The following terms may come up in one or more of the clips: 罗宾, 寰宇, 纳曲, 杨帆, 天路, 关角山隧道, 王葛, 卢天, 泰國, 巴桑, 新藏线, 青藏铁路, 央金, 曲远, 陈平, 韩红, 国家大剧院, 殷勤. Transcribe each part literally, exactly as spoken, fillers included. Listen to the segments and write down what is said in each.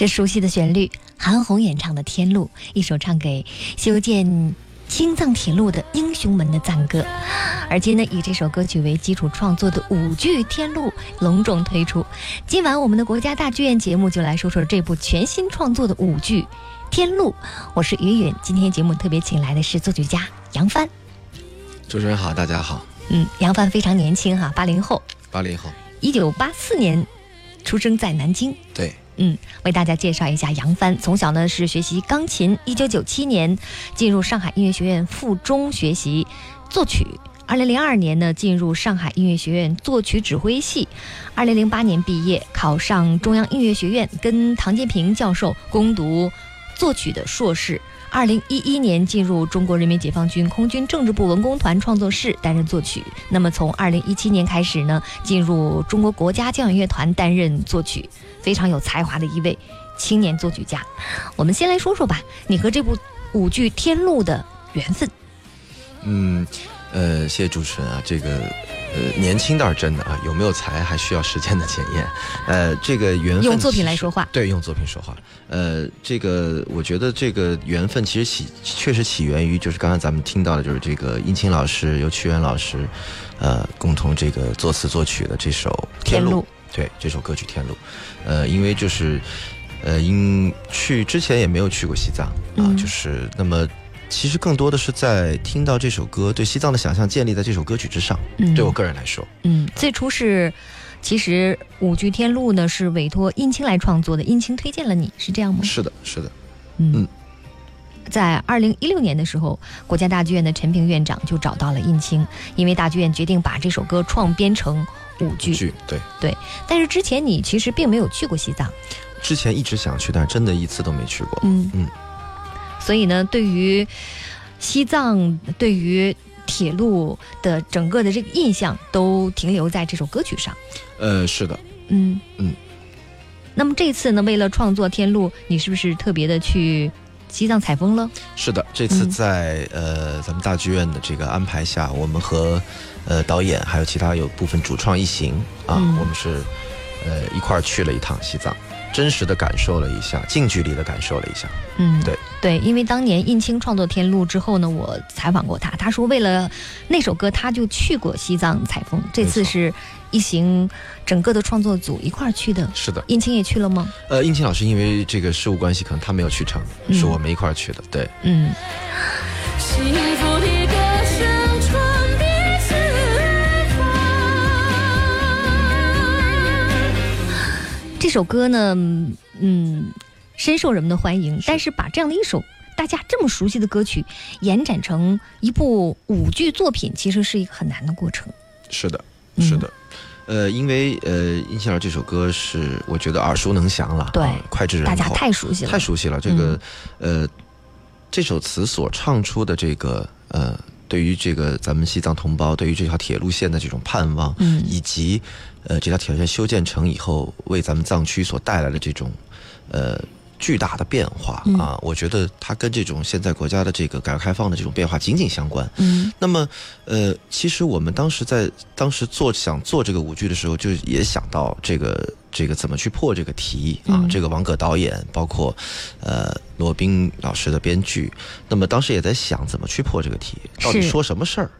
这熟悉的旋律，韩红演唱的《天路》，一首唱给修建青藏铁路的英雄们的赞歌。而今呢，以这首歌曲为基础创作的舞剧《天路》隆重推出。今晚我们的国家大剧院节目就来说说这部全新创作的舞剧《天路》。我是云云，今天节目特别请来的是作曲家杨帆。主持人好，大家好。嗯，杨帆非常年轻哈，八零后。八零后。一九八四年出生在南京。对。嗯，为大家介绍一下杨帆。从小呢是学习钢琴，一九九七年进入上海音乐学院附中学习作曲。二零零二年呢进入上海音乐学院作曲指挥系，二零零八年毕业，考上中央音乐学院，跟唐建平教授攻读作曲的硕士。二零一一年进入中国人民解放军空军政治部文工团创作室担任作曲。那么从二零一七年开始呢，进入中国国家交响乐团担任作曲，非常有才华的一位青年作曲家。我们先来说说吧，你和这部舞剧《天路》的缘分。嗯。呃，谢谢主持人啊，这个，呃，年轻倒是真的啊，有没有才还需要时间的检验。呃，这个缘分用作品来说话，对，用作品说话。呃，这个我觉得这个缘分其实起确实起源于就是刚才咱们听到的，就是这个殷勤老师、由曲远老师，呃，共同这个作词作曲的这首《天路》，对，这首歌曲《天路》。呃，因为就是，呃，因去之前也没有去过西藏啊，嗯、就是那么。其实更多的是在听到这首歌，对西藏的想象建立在这首歌曲之上。嗯，对我个人来说，嗯，最初是，其实舞剧《天路》呢是委托殷勤来创作的，殷勤推荐了你，是这样吗？是的，是的，嗯。嗯，在二零一六年的时候，国家大剧院的陈平院长就找到了殷勤，因为大剧院决定把这首歌创编成舞剧。舞剧，对对。但是之前你其实并没有去过西藏，之前一直想去，但是真的一次都没去过。嗯嗯。所以呢，对于西藏，对于铁路的整个的这个印象，都停留在这首歌曲上。呃，是的。嗯嗯。那么这次呢，为了创作《天路》，你是不是特别的去西藏采风了？是的，这次在、嗯、呃咱们大剧院的这个安排下，我们和呃导演还有其他有部分主创一行啊，嗯、我们是呃一块儿去了一趟西藏。真实的感受了一下，近距离的感受了一下。嗯，对对，因为当年殷勤创作《天路》之后呢，我采访过他，他说为了那首歌，他就去过西藏采风。这次是一行整个的创作组一块儿去的。是的，殷勤也去了吗？呃，殷勤老师因为这个事务关系，可能他没有去成，嗯、是我们一块儿去的。对，嗯。这首歌呢，嗯，深受人们的欢迎。但是把这样的一首大家这么熟悉的歌曲延展成一部舞剧作品，其实是一个很难的过程。是的，是的，嗯、呃，因为呃，殷勤老师这首歌是我觉得耳熟能详了，对，脍炙人口，大家太熟悉了，太熟悉了。这个、嗯、呃，这首词所唱出的这个呃，对于这个咱们西藏同胞对于这条铁路线的这种盼望，嗯，以及。呃，这条铁路线修建成以后，为咱们藏区所带来的这种，呃，巨大的变化、嗯、啊，我觉得它跟这种现在国家的这个改革开放的这种变化紧紧相关。嗯，那么，呃，其实我们当时在当时做想做这个舞剧的时候，就也想到这个这个怎么去破这个题啊。嗯、这个王葛导演，包括呃罗宾老师的编剧，那么当时也在想怎么去破这个题，到底说什么事儿。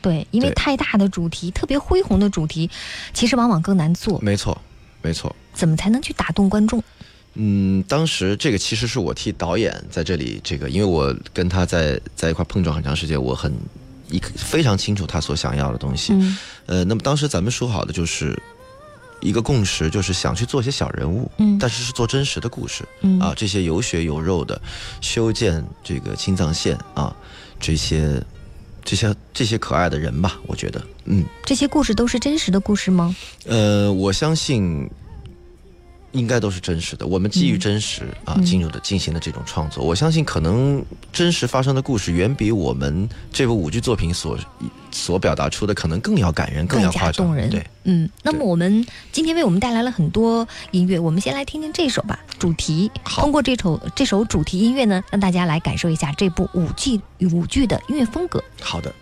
对，因为太大的主题，特别恢宏的主题，其实往往更难做。没错，没错。怎么才能去打动观众？嗯，当时这个其实是我替导演在这里，这个因为我跟他在在一块碰撞很长时间，我很一非常清楚他所想要的东西。嗯、呃，那么当时咱们说好的就是一个共识，就是想去做些小人物，嗯，但是是做真实的故事，嗯啊，这些有血有肉的修建这个青藏线啊，这些。这些这些可爱的人吧，我觉得，嗯，这些故事都是真实的故事吗？呃，我相信应该都是真实的。我们基于真实、嗯、啊，进入的进行的这种创作，嗯、我相信可能真实发生的故事远比我们这部舞剧作品所所表达出的可能更要感人，更要夸张，动人。对，嗯。那么我们今天为我们带来了很多音乐，我们先来听听这首吧，主题。通过这首这首主题音乐呢，让大家来感受一下这部舞剧舞剧的音乐风格。好的。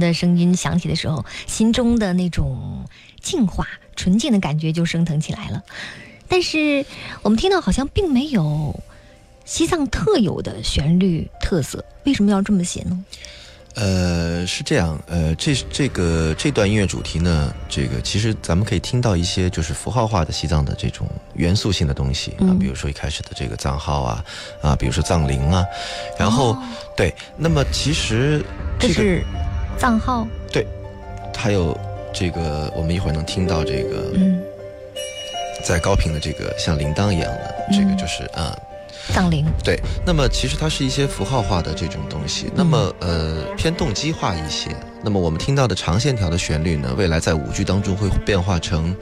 的声音响起的时候，心中的那种净化纯净的感觉就升腾起来了。但是我们听到好像并没有西藏特有的旋律特色，为什么要这么写呢？呃，是这样，呃，这这个这段音乐主题呢，这个其实咱们可以听到一些就是符号化的西藏的这种元素性的东西、嗯、啊，比如说一开始的这个藏号啊，啊，比如说藏铃啊，然后、哦、对，那么其实这个是藏号，对，还有这个我们一会儿能听到这个、嗯、在高频的这个像铃铛一样的、嗯、这个就是啊、嗯、藏铃，对，那么其实它是一些符号化的这种东西，那么呃偏动机化一些。那么我们听到的长线条的旋律呢，未来在舞剧当中会变化成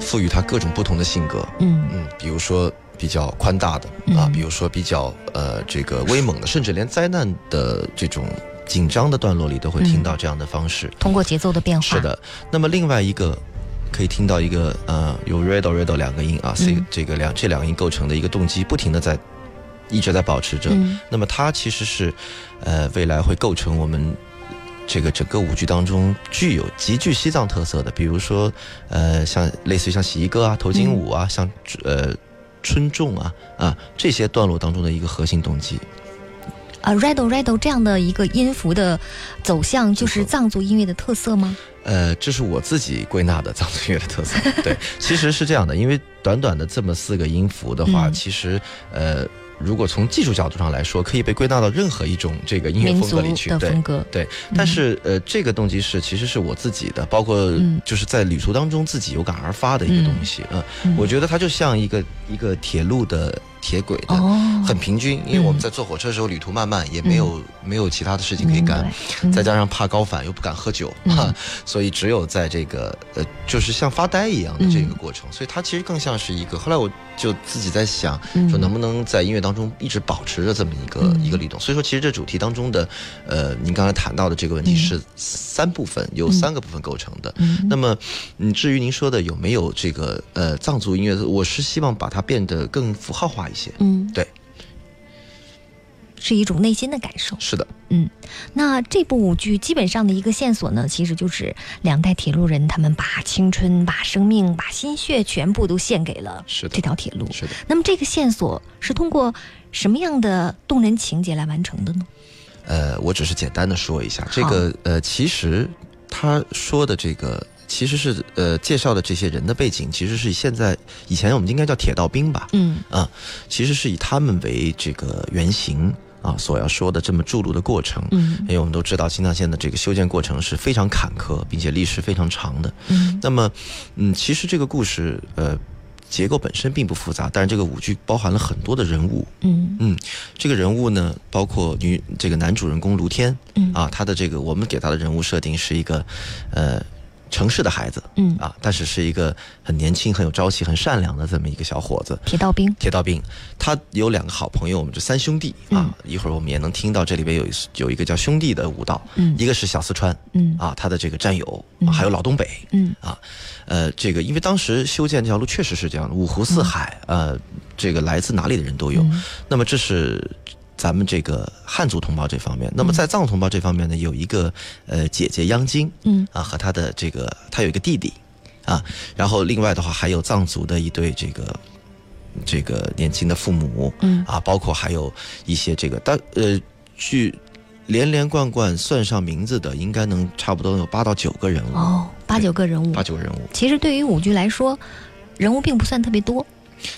赋予它各种不同的性格，嗯嗯，比如说比较宽大的、嗯、啊，比如说比较呃这个威猛的，甚至连灾难的这种紧张的段落里都会听到这样的方式、嗯、通过节奏的变化，是的。那么另外一个可以听到一个呃有 redo redo 两个音啊、嗯、这个两这两个音构成的一个动机不停的在一直在保持着、嗯、那么它其实是呃未来会构成我们这个整个舞剧当中具有极具西藏特色的，比如说呃像类似于像洗衣歌啊、头巾舞啊、嗯、像呃春种啊啊这些段落当中的一个核心动机啊、uh, Redo Redo 这样的一个音符的走向就是藏族音乐的特色吗？呃，这是我自己归纳的藏族音乐的特色。对，其实是这样的，因为短短的这么四个音符的话、嗯、其实呃，如果从技术角度上来说可以被归纳到任何一种这个音乐风格里去，民族的风格， 对, 对、嗯、但是呃，这个动机是其实是我自己的，包括就是在旅途当中自己有感而发的一个东西、嗯呃嗯、我觉得它就像一个一个铁路的铁轨的、哦、很平均，因为我们在坐火车的时候旅途漫漫，也没有、嗯、没有其他的事情可以干、嗯、再加上怕高反又不敢喝酒、嗯、所以只有在这个呃，就是像发呆一样的这个过程、嗯、所以它其实更像是一个，后来我就自己在想、嗯、说能不能在音乐当中一直保持着这么一个、嗯、一个律动。所以说其实这主题当中的呃，您刚才谈到的这个问题是三部分、嗯、由三个部分构成的、嗯、那么至于您说的有没有这个呃藏族音乐，我是希望把它变得更符号化一些。嗯，对，是一种内心的感受。是的，嗯，那这部剧基本上的一个线索呢，其实就是两代铁路人他们把青春、把生命、把心血全部都献给了这条铁路。是的，是的。那么这个线索是通过什么样的动人情节来完成的呢？呃，我只是简单的说一下这个，呃，其实他说的这个。其实是呃介绍的这些人的背景，其实是现在以前我们应该叫铁道兵吧，嗯啊，其实是以他们为这个原型啊，所要说的这么筑路的过程，嗯，因为我们都知道新藏线的这个修建过程是非常坎坷，并且历史非常长的，嗯，那么嗯，其实这个故事呃结构本身并不复杂，但是这个舞剧包含了很多的人物，嗯嗯，这个人物呢，包括女这个男主人公卢天，嗯啊，他的这个我们给他的人物设定是一个呃。城市的孩子，嗯啊，但是是一个很年轻、很有朝气、很善良的这么一个小伙子，铁道兵。铁道兵，他有两个好朋友，我们这三兄弟啊、嗯。一会儿我们也能听到这里边有有一个叫兄弟的舞蹈，嗯，一个是小四川，嗯啊，他的这个战友，嗯、还有老东北，嗯啊，呃，这个因为当时修建这条路确实是这样的，五湖四海，嗯、呃，这个来自哪里的人都有。嗯、那么这是。咱们这个汉族同胞这方面，那么在藏同胞这方面呢，有一个呃姐姐央金，嗯啊和她的这个她有一个弟弟，啊，然后另外的话还有藏族的一对这个这个年轻的父母，嗯啊，包括还有一些这个当呃去连连贯贯算上名字的，应该能差不多有八到九个人物哦，八九个人物，八九个人物。其实对于舞剧来说，人物并不算特别多。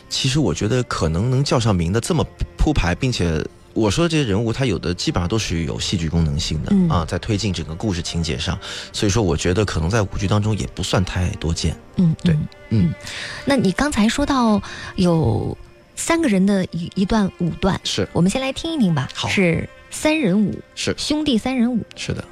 其实我觉得可能能叫上名的这么铺排，并且。我说的这些人物，他有的基本上都是有戏剧功能性的、嗯、啊，在推进整个故事情节上，所以说我觉得可能在舞剧当中也不算太多见。嗯，对，嗯。嗯那你刚才说到有三个人的一一段舞段，是我们先来听一听吧。好，是三人舞，是兄弟三人舞，是的。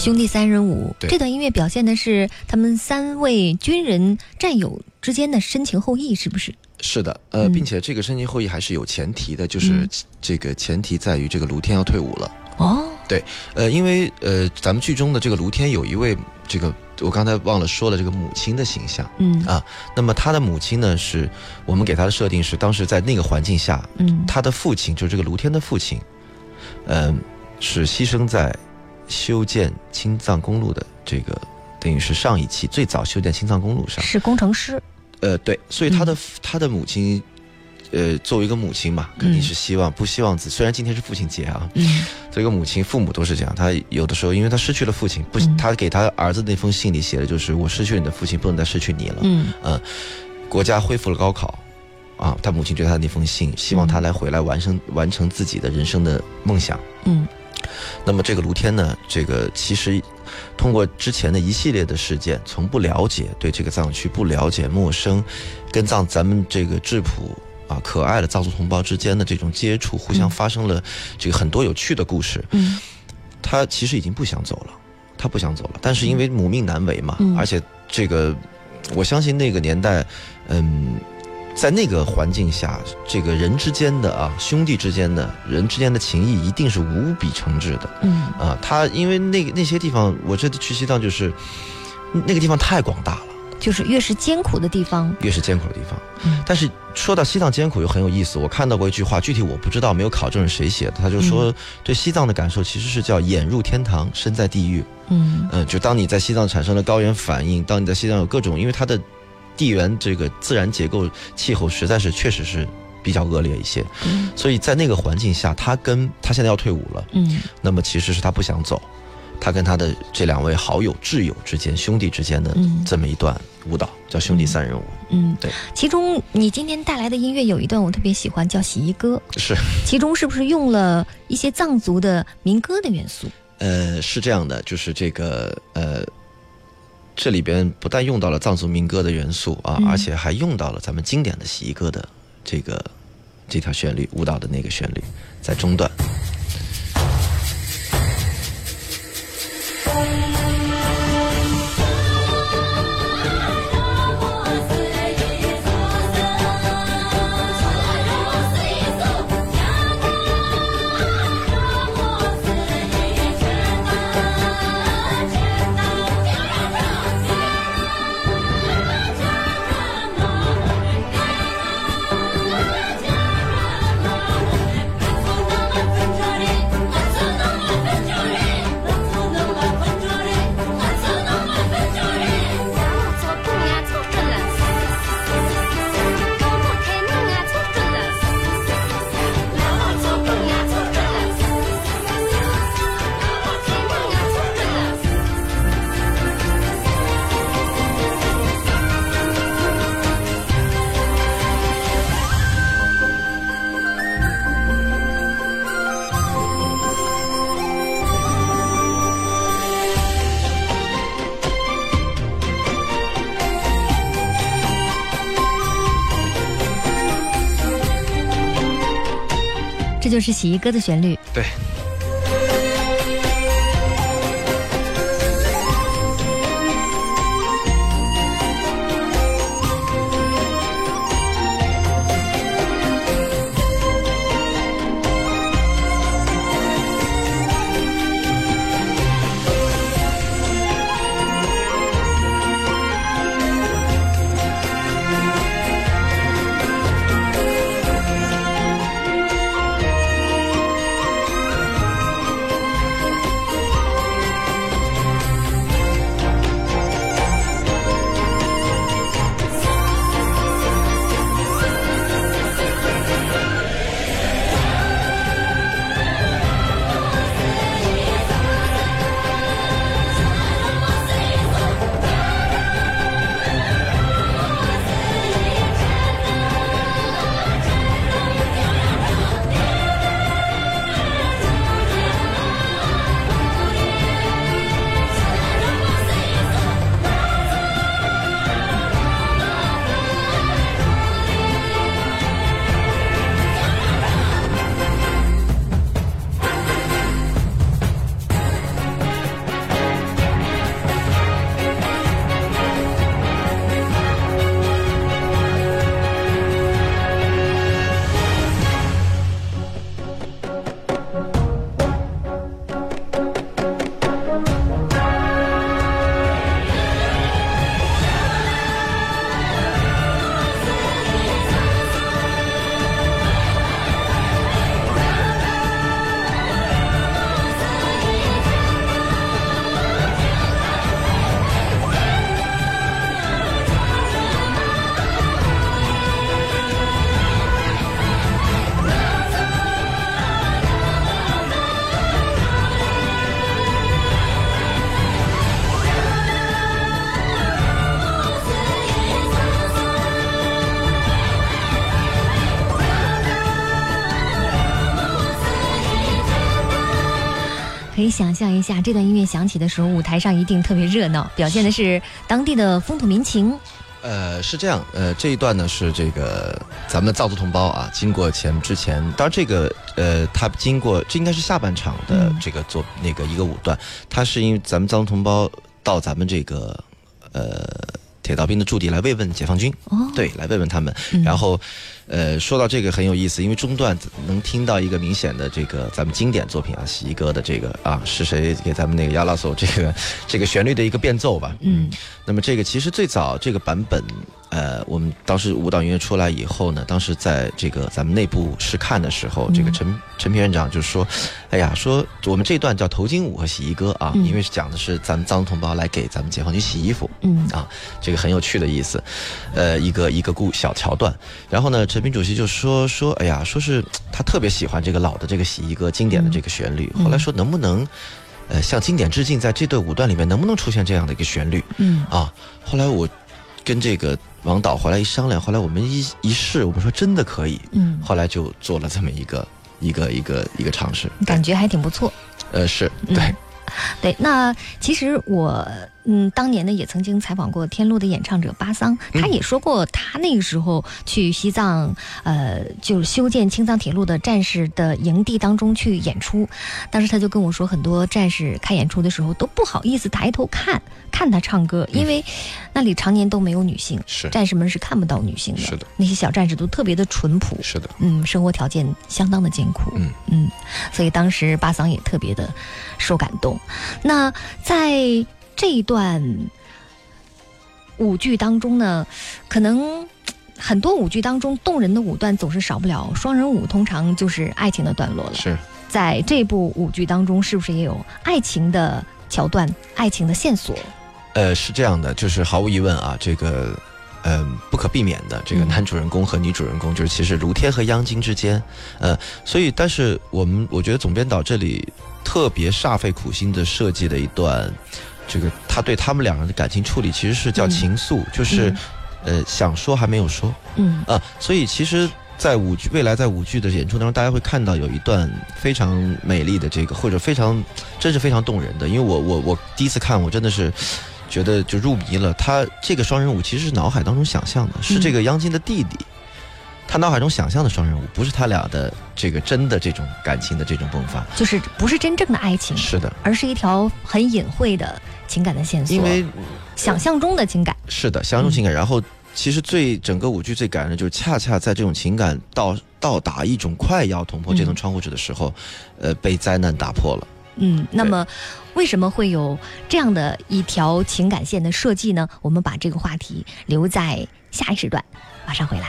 兄弟三人舞这段音乐表现的是他们三位军人战友之间的深情厚谊，是不是？是的，呃，并且这个深情厚谊还是有前提的，就是这个前提在于这个卢天要退伍了。哦、嗯，对，呃，因为呃，咱们剧中的这个卢天有一位这个我刚才忘了说了这个母亲的形象，嗯啊，那么他的母亲呢是我们给他的设定是当时在那个环境下，嗯，他的父亲就是这个卢天的父亲，嗯、呃，是牺牲在。修建青藏公路的这个等于是上一期最早修建青藏公路上是工程师，呃对，所以他的、嗯、他的母亲呃，作为一个母亲嘛，肯定是希望、嗯、不希望自，虽然今天是父亲节啊，嗯，作为一个母亲，父母都是这样，他有的时候因为他失去了父亲，不，他给他儿子那封信里写的就是、嗯、我失去了你的父亲，不能再失去你了，嗯，呃，国家恢复了高考。啊，他母亲对他的那封信，希望他来回来完成、嗯、完成自己的人生的梦想。嗯，那么这个卢天呢，这个其实通过之前的一系列的事件，从不了解，对这个藏区不了解、陌生，跟藏咱们这个质朴啊可爱的藏族同胞之间的这种接触，互相发生了这个很多有趣的故事。嗯，他其实已经不想走了，他不想走了，但是因为母命难违嘛，嗯、而且这个我相信那个年代，嗯。在那个环境下，这个人之间的啊，兄弟之间的人之间的情谊一定是无比诚挚的。嗯啊，他因为那那些地方，我这次去西藏就是，那个地方太广大了。就是越是艰苦的地方，越是艰苦的地方。嗯、但是说到西藏艰苦又很有意思，我看到过一句话，具体我不知道，没有考证是谁写的，他就说、嗯、对西藏的感受其实是叫眼入天堂，身在地狱。嗯嗯，就当你在西藏产生了高原反应，当你在西藏有各种，因为它的。地缘这个自然结构气候实在是确实是比较恶劣一些、嗯、所以在那个环境下他跟他现在要退伍了，嗯，那么其实是他不想走，他跟他的这两位好友挚友之间兄弟之间的这么一段舞蹈、嗯、叫兄弟三人舞。嗯，对，其中你今天带来的音乐有一段我特别喜欢，叫洗衣歌，是其中是不是用了一些藏族的民歌的元素？呃是这样的，就是这个呃这里边不但用到了藏族民歌的元素啊，嗯、而且还用到了咱们经典的洗衣歌的这个这条旋律，舞蹈的那个旋律，在中段。这就是洗衣歌的旋律。对。可以想象一下，这段音乐响起的时候，舞台上一定特别热闹，表现的是当地的风土民情。呃，是这样，呃，这一段呢是这个咱们的藏族同胞啊，经过前之前，当然这个呃，他经过这应该是下半场的这个做、嗯、那个一个舞段，他是因为咱们藏族同胞到咱们这个呃铁道兵的驻地来慰问解放军，哦、对，来慰问他们，嗯、然后。呃，说到这个很有意思，因为中段能听到一个明显的这个咱们经典作品啊，洗衣歌的这个啊，是谁给咱们那个亚拉索这个这个旋律的一个变奏吧？嗯，那么这个其实最早这个版本，呃，我们当时舞蹈音乐出来以后呢，当时在这个咱们内部试看的时候，这个陈、嗯、陈平院长就说，哎呀，说我们这段叫头巾舞和洗衣歌啊，嗯、因为讲的是咱们藏族同胞来给咱们解放军洗衣服，嗯啊，这个很有趣的意思，呃，一个一个故小桥段，然后呢。陈平主席就说说，哎呀，说是他特别喜欢这个老的这个洗衣歌经典的这个旋律。后来说能不能，呃，向经典致敬，在这段舞段里面能不能出现这样的一个旋律？嗯啊，后来我跟这个王导回来一商量，后来我们一一试，我们说真的可以。嗯，后来就做了这么一个一个一个一个尝试，感觉还挺不错。呃，是对。嗯对，那其实我嗯，当年呢也曾经采访过天路的演唱者巴桑，他也说过，他那个时候去西藏，呃，就是修建青藏铁路的战士的营地当中去演出，当时他就跟我说，很多战士看演出的时候都不好意思抬头看看他唱歌，因为那里常年都没有女性，是战士们是看不到女性的，是的，那些小战士都特别的淳朴，是的，嗯，生活条件相当的艰苦，嗯嗯，所以当时巴桑也特别的受感动。那在这一段舞剧当中呢，可能很多舞剧当中动人的舞段总是少不了双人舞，通常就是爱情的段落了。是，在这部舞剧当中，是不是也有爱情的桥段、爱情的线索？呃，是这样的，就是毫无疑问啊，这个嗯、呃、不可避免的，这个男主人公和女主人公就是其实如天和央金之间，呃，所以但是我们我觉得总编导这里。特别煞费苦心的设计的一段，这个他对他们两人的感情处理其实是叫情愫，嗯、就是、嗯，呃，想说还没有说，嗯啊，所以其实，在舞剧未来在舞剧的演出当中，大家会看到有一段非常美丽的这个，或者非常真是非常动人的，因为我我我第一次看，我真的是觉得就入迷了。他这个双人舞其实是脑海当中想象的，是这个央金的弟弟。嗯他脑海中想象的双人舞，不是他俩的这个真的这种感情的这种迸发，就是不是真正的爱情，是的，而是一条很隐晦的情感的线索，因为想象中的情感，是的，想象中情感。嗯、然后，其实最整个舞剧最感人的就是恰恰在这种情感到到达一种快要捅破这层窗户纸的时候，嗯、呃，被灾难打破了。嗯，那么为什么会有这样的一条情感线的设计呢？我们把这个话题留在下一时段，马上回来。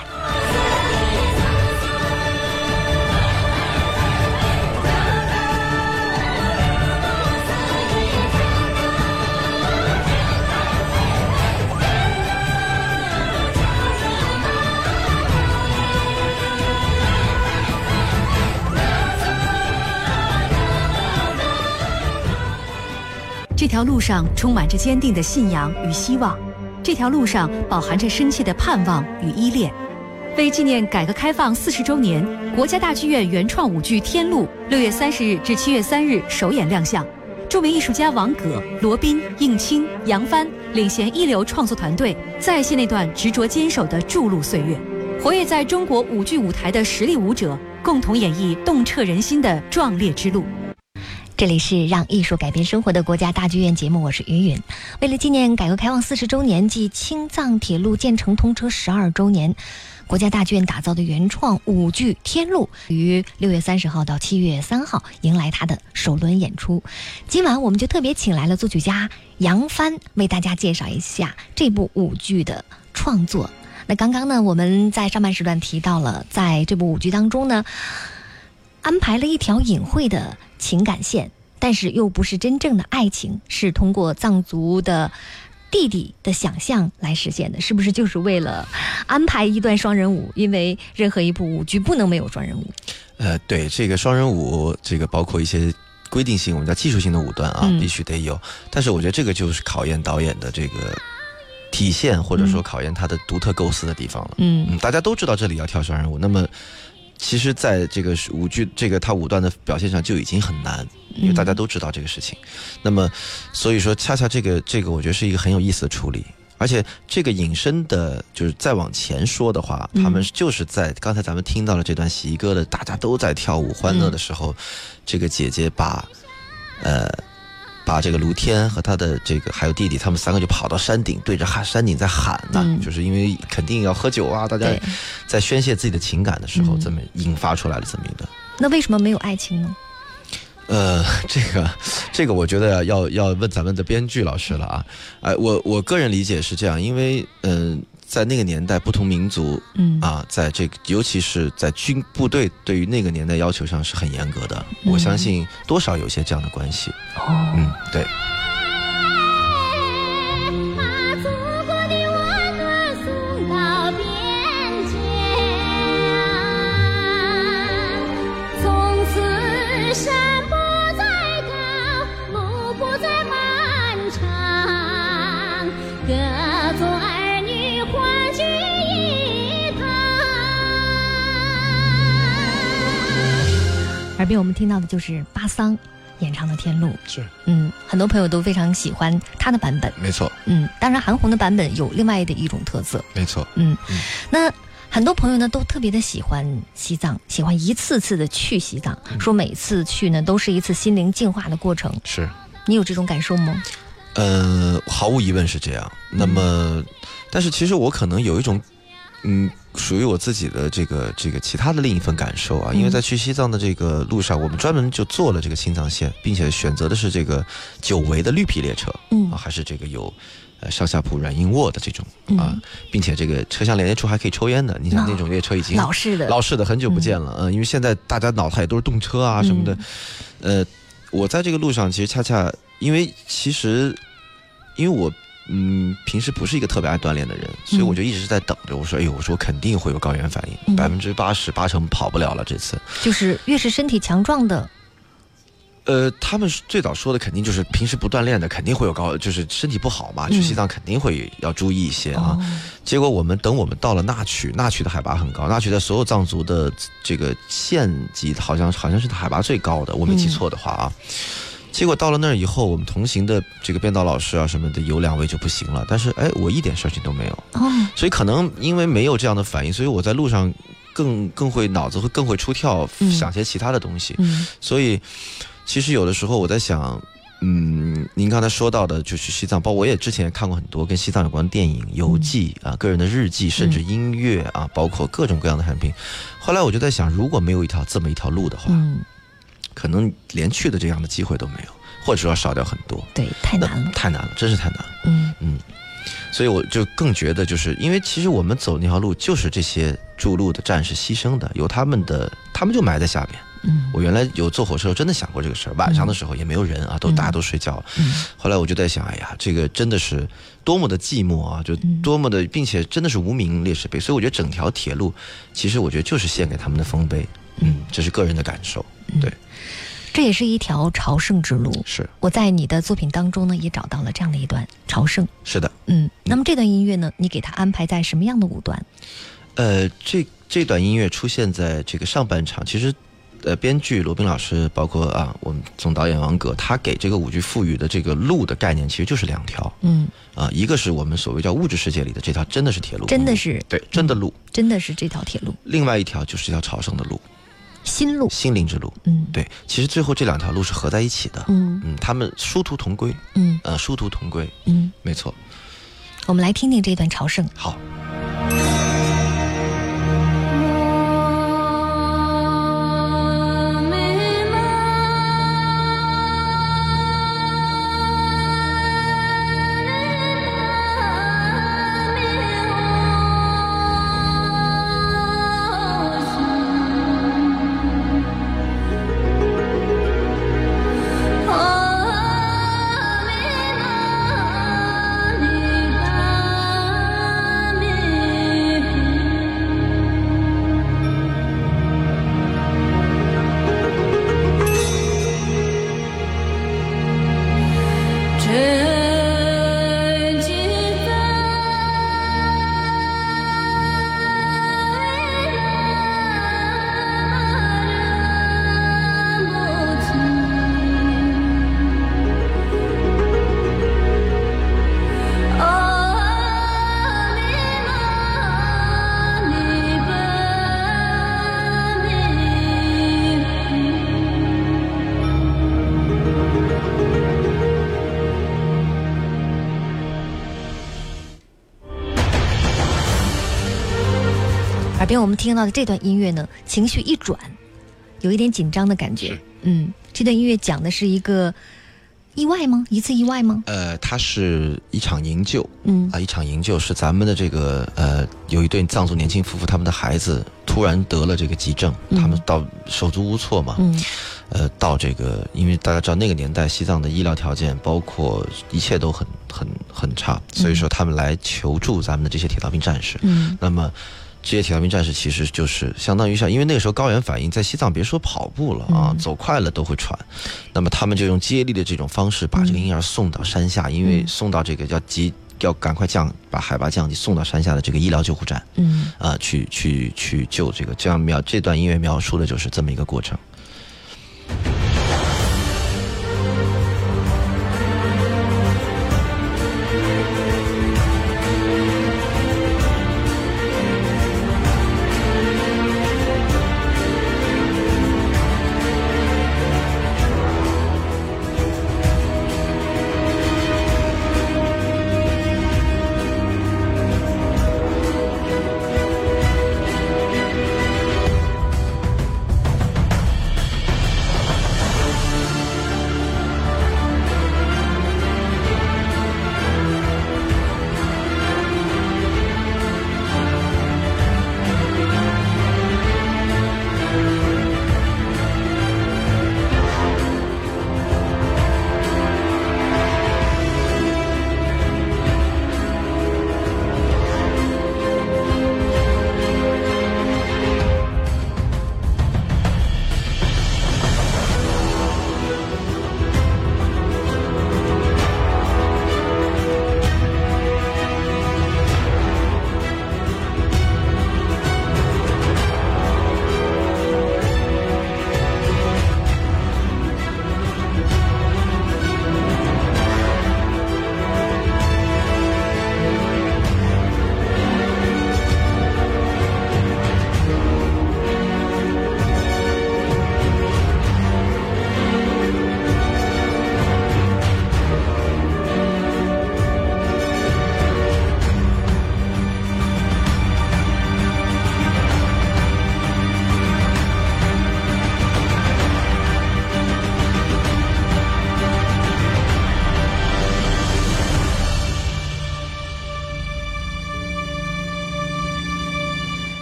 这条路上充满着坚定的信仰与希望，这条路上饱含着深切的盼望与依恋。为纪念改革开放四十周年，国家大剧院原创舞剧《天路》六月三十日至七月三日首演亮相。著名艺术家王葛、罗宾、应钦、杨帆领衔一流创作团队，再现那段执着坚守的筑路岁月。活跃在中国舞剧舞台的实力舞者，共同演绎动彻人心的壮烈之路。这里是让艺术改变生活的国家大剧院节目，我是云云。为了纪念改革开放四十周年暨青藏铁路建成通车十二周年，国家大剧院打造的原创舞剧《天路》于六月三十号到七月三号迎来它的首轮演出。今晚我们就特别请来了作曲家杨帆，为大家介绍一下这部舞剧的创作。那刚刚呢，我们在上半时段提到了，在这部舞剧当中呢，安排了一条隐晦的情感线，但是又不是真正的爱情，是通过藏族的弟弟的想象来实现的，是不是就是为了安排一段双人舞？因为任何一部舞剧不能没有双人舞。呃，对，这个双人舞，这个包括一些规定性，我们叫技术性的舞段啊，嗯、必须得有。但是我觉得这个就是考验导演的这个体现，或者说考验他的独特构思的地方了。嗯，嗯大家都知道这里要跳双人舞，那么。其实在这个舞剧这个它舞段的表现上就已经很难，因为大家都知道这个事情、嗯、那么所以说恰恰这个这个我觉得是一个很有意思的处理，而且这个引申的就是再往前说的话、嗯、他们就是在刚才咱们听到了这段喜歌的大家都在跳舞欢乐的时候、嗯、这个姐姐把呃把这个卢天和他的这个还有弟弟他们三个就跑到山顶，对着山顶在喊呢、啊嗯、就是因为肯定要喝酒啊，大家在宣泄自己的情感的时候这么引发出来了这么一个、嗯、那为什么没有爱情呢？呃，这个，这个我觉得要要问咱们的编剧老师了啊。哎、呃，我我个人理解是这样，因为嗯、呃，在那个年代，不同民族，嗯啊，在这个尤其是在军部队对于那个年代要求上是很严格的，嗯、我相信多少有些这样的关系。哦，嗯，对。耳边我们听到的就是巴桑演唱的天路，是嗯，很多朋友都非常喜欢他的版本，没错，嗯，当然韩红的版本有另外的一种特色，没错，嗯，嗯那很多朋友呢都特别的喜欢西藏，喜欢一次次的去西藏、嗯、说每次去呢都是一次心灵净化的过程，是你有这种感受吗？呃，毫无疑问是这样，那么但是其实我可能有一种嗯属于我自己的这个这个其他的另一份感受啊，因为在去西藏的这个路上，我们专门就做了这个青藏线，并且选择的是这个九维的绿皮列车，嗯、啊，还是这个有呃上下铺软硬卧的这种啊，并且这个车厢连接处还可以抽烟的。你想那种列车已经老式的老式的很久不见了，嗯、呃，因为现在大家脑袋也都是动车啊什么的，嗯、呃，我在这个路上其实恰恰因为其实因为我。嗯，平时不是一个特别爱锻炼的人，所以我就一直在等着。我说，哎呦，我说我肯定会有高原反应，百分之八十八成跑不了了。这次就是越是身体强壮的，呃，他们最早说的肯定就是平时不锻炼的肯定会有高，就是身体不好嘛，嗯、去西藏肯定会要注意一些啊。哦、结果我们等我们到了纳曲，纳曲的海拔很高，纳曲在所有藏族的这个县级好像好像是海拔最高的，我没记错的话啊。嗯结果到了那儿以后，我们同行的这个编导老师啊什么的有两位就不行了，但是哎，我一点事情都没有，哦、所以可能因为没有这样的反应，所以我在路上更更会脑子会更会出跳，嗯、想些其他的东西。嗯、所以其实有的时候我在想，嗯，您刚才说到的就去西藏，包括我也之前看过很多跟西藏有关的电影、游记、嗯、啊，个人的日记，甚至音乐啊，包括各种各样的产品。后来我就在想，如果没有一条这么一条路的话。嗯可能连去的这样的机会都没有，或者说少掉很多。对，太难了，太难了，真是太难了。嗯嗯，所以我就更觉得，就是因为其实我们走那条路，就是这些筑路的战士牺牲的，有他们的，他们就埋在下面。嗯，我原来有坐火车时候真的想过这个事儿，晚上的时候也没有人啊，都大家都睡觉了。嗯、后来我就在想，哎呀，这个真的是多么的寂寞啊，就多么的，并且真的是无名烈士碑。所以我觉得整条铁路，其实我觉得就是献给他们的丰碑。嗯，这是个人的感受。对、嗯，这也是一条朝圣之路。是，我在你的作品当中呢，也找到了这样的一段朝圣。是的，嗯。那么这段音乐呢，你给它安排在什么样的舞段？呃，这这段音乐出现在这个上半场。其实，呃，编剧罗宾老师，包括啊，我们总导演王葛，他给这个舞剧赋予的这个路的概念，其实就是两条。嗯。啊、呃，一个是我们所谓叫物质世界里的这条真的是铁路，真的是、嗯、对，真的路、嗯，真的是这条铁路。另外一条就是这条朝圣的路。心路，心灵之路，嗯，对，其实最后这两条路是合在一起的，嗯嗯，他们殊途同归，嗯，呃，殊途同归，嗯，没错。我们来听听这段朝圣，好。边我们听到的这段音乐呢，情绪一转，有一点紧张的感觉。嗯，这段音乐讲的是一个意外吗？一次意外吗？呃，它是一场营救。嗯啊、呃，一场营救是咱们的这个呃，有一对藏族年轻夫妇，他们的孩子突然得了这个急症，嗯、他们到手足无措嘛。嗯，呃，到这个，因为大家知道那个年代西藏的医疗条件，包括一切都很很很差，所以说他们来求助咱们的这些铁道兵战士。嗯，那么。这些铁道兵战士其实就是相当于像，因为那个时候高原反应在西藏别说跑步了啊，嗯、走快了都会喘，那么他们就用接力的这种方式把这个婴儿送到山下，嗯、因为送到这个要急要赶快降把海拔降低，送到山下的这个医疗救护站，嗯啊、呃、去去去救这个，这样描这段音乐描述的就是这么一个过程。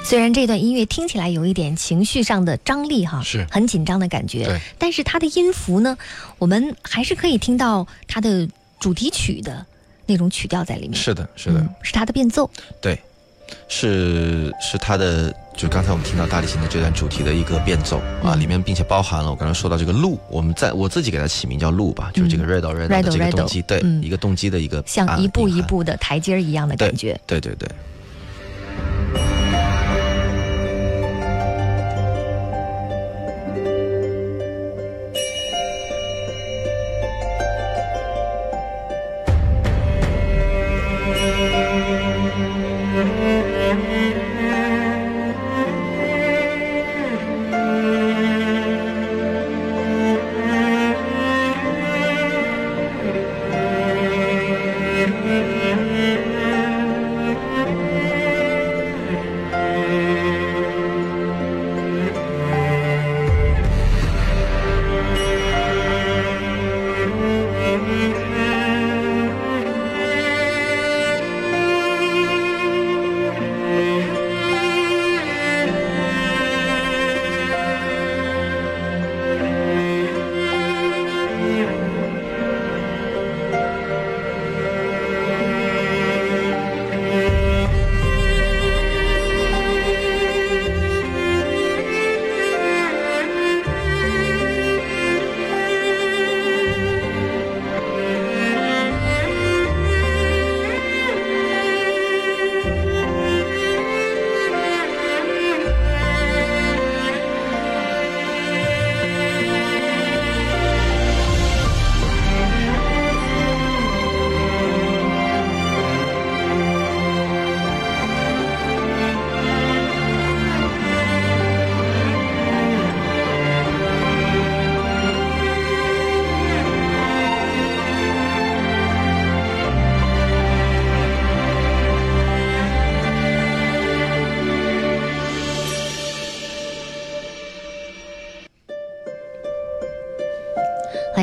虽然这段音乐听起来有一点情绪上的张力哈，是很紧张的感觉，但是它的音符呢，我们还是可以听到它的主题曲的那种曲调在里面。是的，是的，嗯、是它的变奏。对，是是它的，就刚才我们听到大提琴的这段主题的一个变奏、嗯、啊，里面并且包含了我刚才说到这个路，我们在我自己给它起名叫路吧，就是这个 Redo Redo 的这个动机，对、嗯，一个动机的一个像一步一步的台阶一样的感觉。对对 对, 对。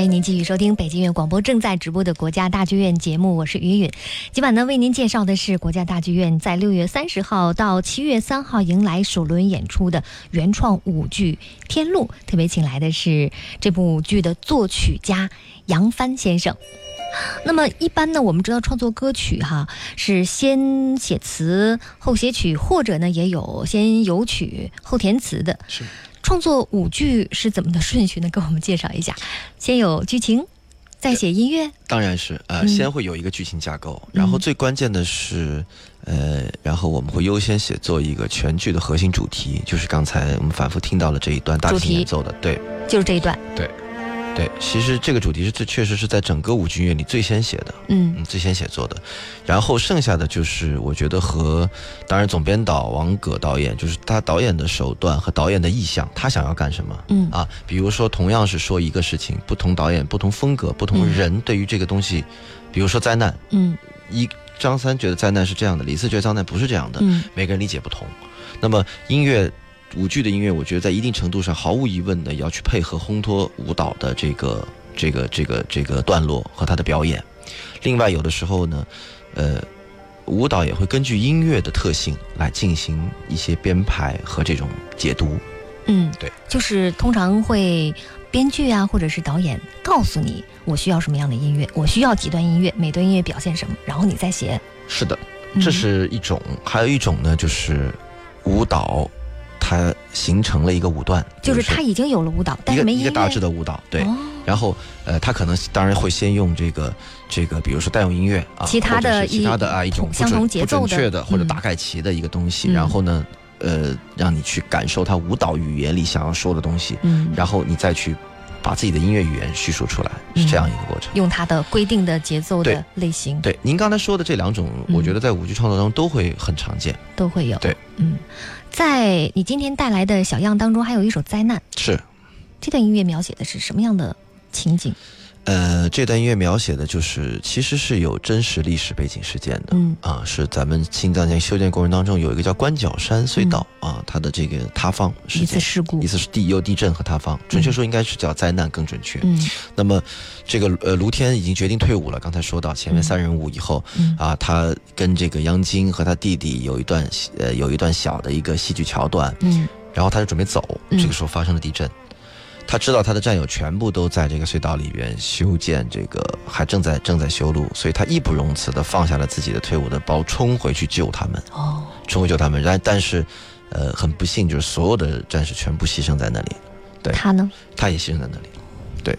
欢迎您继续收听北京音乐广播正在直播的国家大剧院节目，我是云云。今晚呢，为您介绍的是国家大剧院在六月三十号到七月三号迎来首轮演出的原创舞剧《天路》，特别请来的是这部剧的作曲家杨帆先生。那么一般呢，我们知道创作歌曲哈是先写词后写曲，或者呢也有先有曲后填词的。是创作舞剧是怎么的顺序呢？给我们介绍一下。先有剧情，再写音乐。当然是呃、嗯，先会有一个剧情架构，然后最关键的是呃，然后我们会优先写作一个全剧的核心主题，就是刚才我们反复听到了这一段大提琴演奏的，对，就是这一段，对。对，其实这个主题是这确实是在整个舞剧音乐里最先写的，嗯，最先写作的。然后剩下的就是我觉得和当然总编导王葛导演，就是他导演的手段和导演的意向，他想要干什么，嗯啊，比如说同样是说一个事情，不同导演、不同风格、不同人对于这个东西，嗯、比如说灾难，嗯，一张三觉得灾难是这样的，李四觉得灾难不是这样的，嗯，每个人理解不同。那么音乐。舞剧的音乐，我觉得在一定程度上，毫无疑问的要去配合烘托舞蹈的这个、这个、这个、这个段落和它的表演。另外，有的时候呢，呃，舞蹈也会根据音乐的特性来进行一些编排和这种解读。嗯，对，就是通常会编剧啊，或者是导演告诉你，我需要什么样的音乐，我需要几段音乐，每段音乐表现什么，然后你再写。是的，这是一种。嗯、还有一种呢，就是舞蹈。它形成了一个舞段，就是它已经有了舞蹈，但是没一个大致的舞蹈，对。哦、然后，呃，它可能当然会先用这个这个，比如说代用音乐啊，其他的其他的啊一种相同节奏的不准确的或者大概齐的一个东西，嗯、然后呢，呃，让你去感受它舞蹈语言里想要说的东西，嗯，然后你再去把自己的音乐语言叙述出来，是这样一个过程。嗯、用它的规定的节奏的类型。对，对您刚才说的这两种，嗯、我觉得在舞剧创作中都会很常见，都会有。对，嗯。在你今天带来的小样当中，还有一首灾难。是，这段音乐描写的是什么样的情景？呃，这段音乐描写的就是，其实是有真实历史背景事件的。嗯啊，是咱们新藏线修建过程当中有一个叫关角山隧道、嗯、啊，它的这个塌方事件，一次事故，一次是地有地震和塌方，准确说应该是叫灾难更准确。嗯，那么这个呃卢天已经决定退伍了，刚才说到前面三人舞以后、嗯、啊，他跟这个杨晶和他弟弟有一段呃有一段小的一个戏剧桥段。嗯，然后他就准备走，这个时候发生了地震。嗯嗯他知道他的战友全部都在这个隧道里边修建这个，还正在正在修路，所以他义不容辞地放下了自己的退伍的包，冲回去救他们。哦，冲回救他们，但但是，呃，很不幸，就是所有的战士全部牺牲在那里。对，他呢？他也牺牲在那里。对。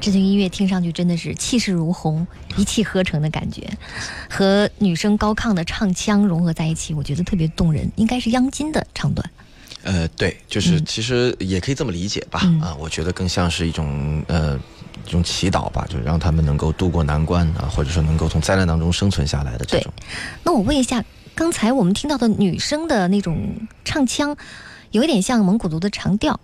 这段音乐听上去真的是气势如虹，一气呵成的感觉，和女生高亢的唱腔融合在一起，我觉得特别动人，应该是央金的唱段。呃，对，就是其实也可以这么理解吧，嗯、啊，我觉得更像是一种呃一种祈祷吧，就让他们能够渡过难关啊，或者说能够从灾难当中生存下来的这种。对，那我问一下，刚才我们听到的女生的那种唱腔，有一点像蒙古族的长调，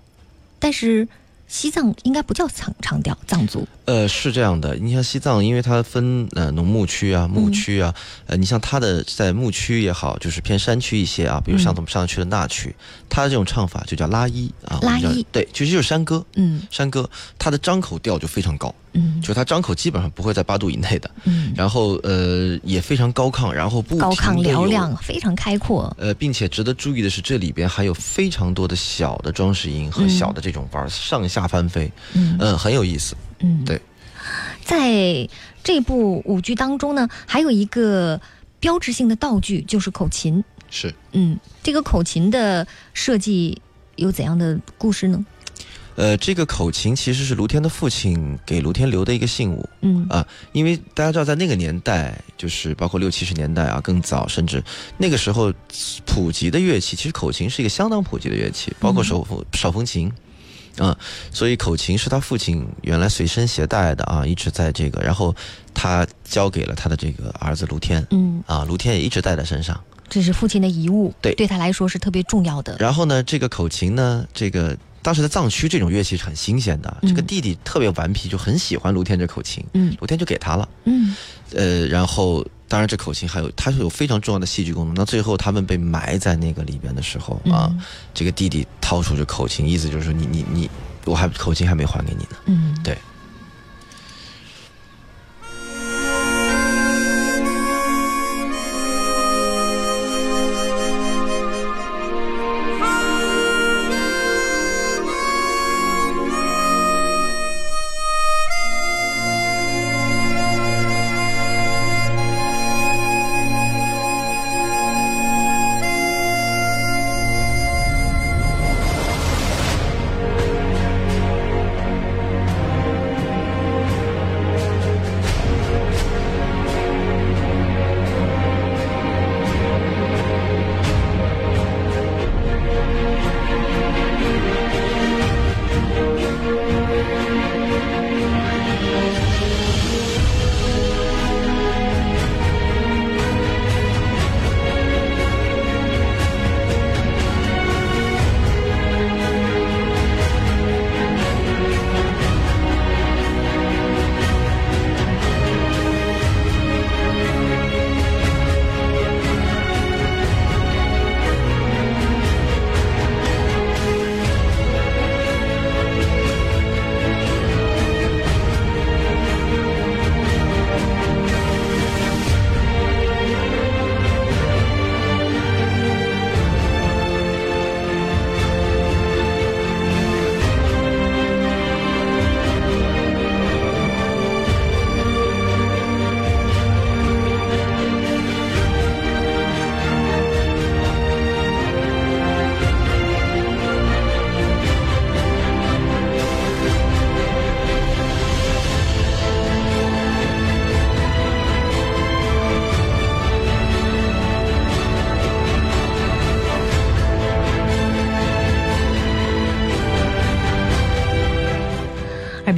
但是西藏应该不叫藏长调，藏族。呃，是这样的，你像西藏，因为它分呃农牧区啊、牧区啊，嗯、呃，你像它的在牧区也好，就是偏山区一些啊，比如像我们上去的那区，嗯、它这种唱法就叫拉伊啊，拉伊，对，其实就是山歌，嗯，山歌，它的张口调就非常高，嗯，就它张口基本上不会在八度以内的，嗯，然后呃也非常高亢，然后不高亢嘹亮，非常开阔，呃，并且值得注意的是，这里边还有非常多的小的装饰音和小的这种玩、嗯、上下翻飞，嗯、呃，很有意思。嗯，对，在这部舞剧当中呢，还有一个标志性的道具就是口琴。是，嗯，这个口琴的设计有怎样的故事呢？呃，这个口琴其实是卢天的父亲给卢天留的一个信物。嗯啊，因为大家知道，在那个年代，就是包括六七十年代啊，更早，甚至那个时候普及的乐器，其实口琴是一个相当普及的乐器，包括手风、嗯、手风琴。嗯，所以口琴是他父亲原来随身携带的啊，一直在这个，然后他交给了他的这个儿子卢天，嗯，啊，卢天也一直带在身上，这是父亲的遗物，对，对他来说是特别重要的。然后呢，这个口琴呢，这个当时在藏区这种乐器是很新鲜的，嗯、这个弟弟特别顽皮，就很喜欢卢天这口琴，嗯，卢天就给他了，嗯，呃，然后。当然这口琴还有它是有非常重要的戏剧功能，那最后他们被埋在那个里边的时候啊、嗯、这个弟弟掏出这口琴，意思就是说你你你我还口琴还没还给你呢，嗯，对。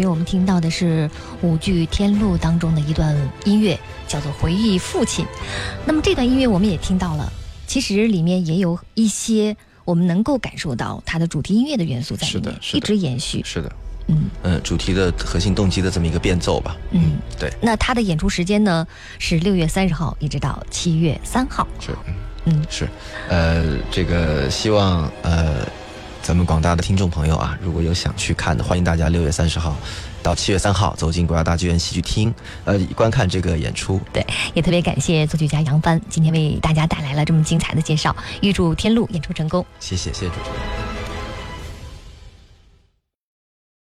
我们听到的是舞剧《天路》当中的一段音乐，叫做《回忆父亲》。那么这段音乐我们也听到了，其实里面也有一些我们能够感受到它的主题音乐的元素在里面，是的，是的，一直延续，是的，嗯嗯，主题的核心动机的这么一个变奏吧，嗯，对。那它的演出时间呢是六月三十号一直到七月三号，是，嗯，是，呃，这个希望呃。咱们广大的听众朋友啊，如果有想去看的，欢迎大家六月三十号到七月三号走进国家大剧院戏剧厅，呃，观看这个演出。对，也特别感谢作曲家杨帆今天为大家带来了这么精彩的介绍，预祝《天路》演出成功。谢谢，谢谢主持人。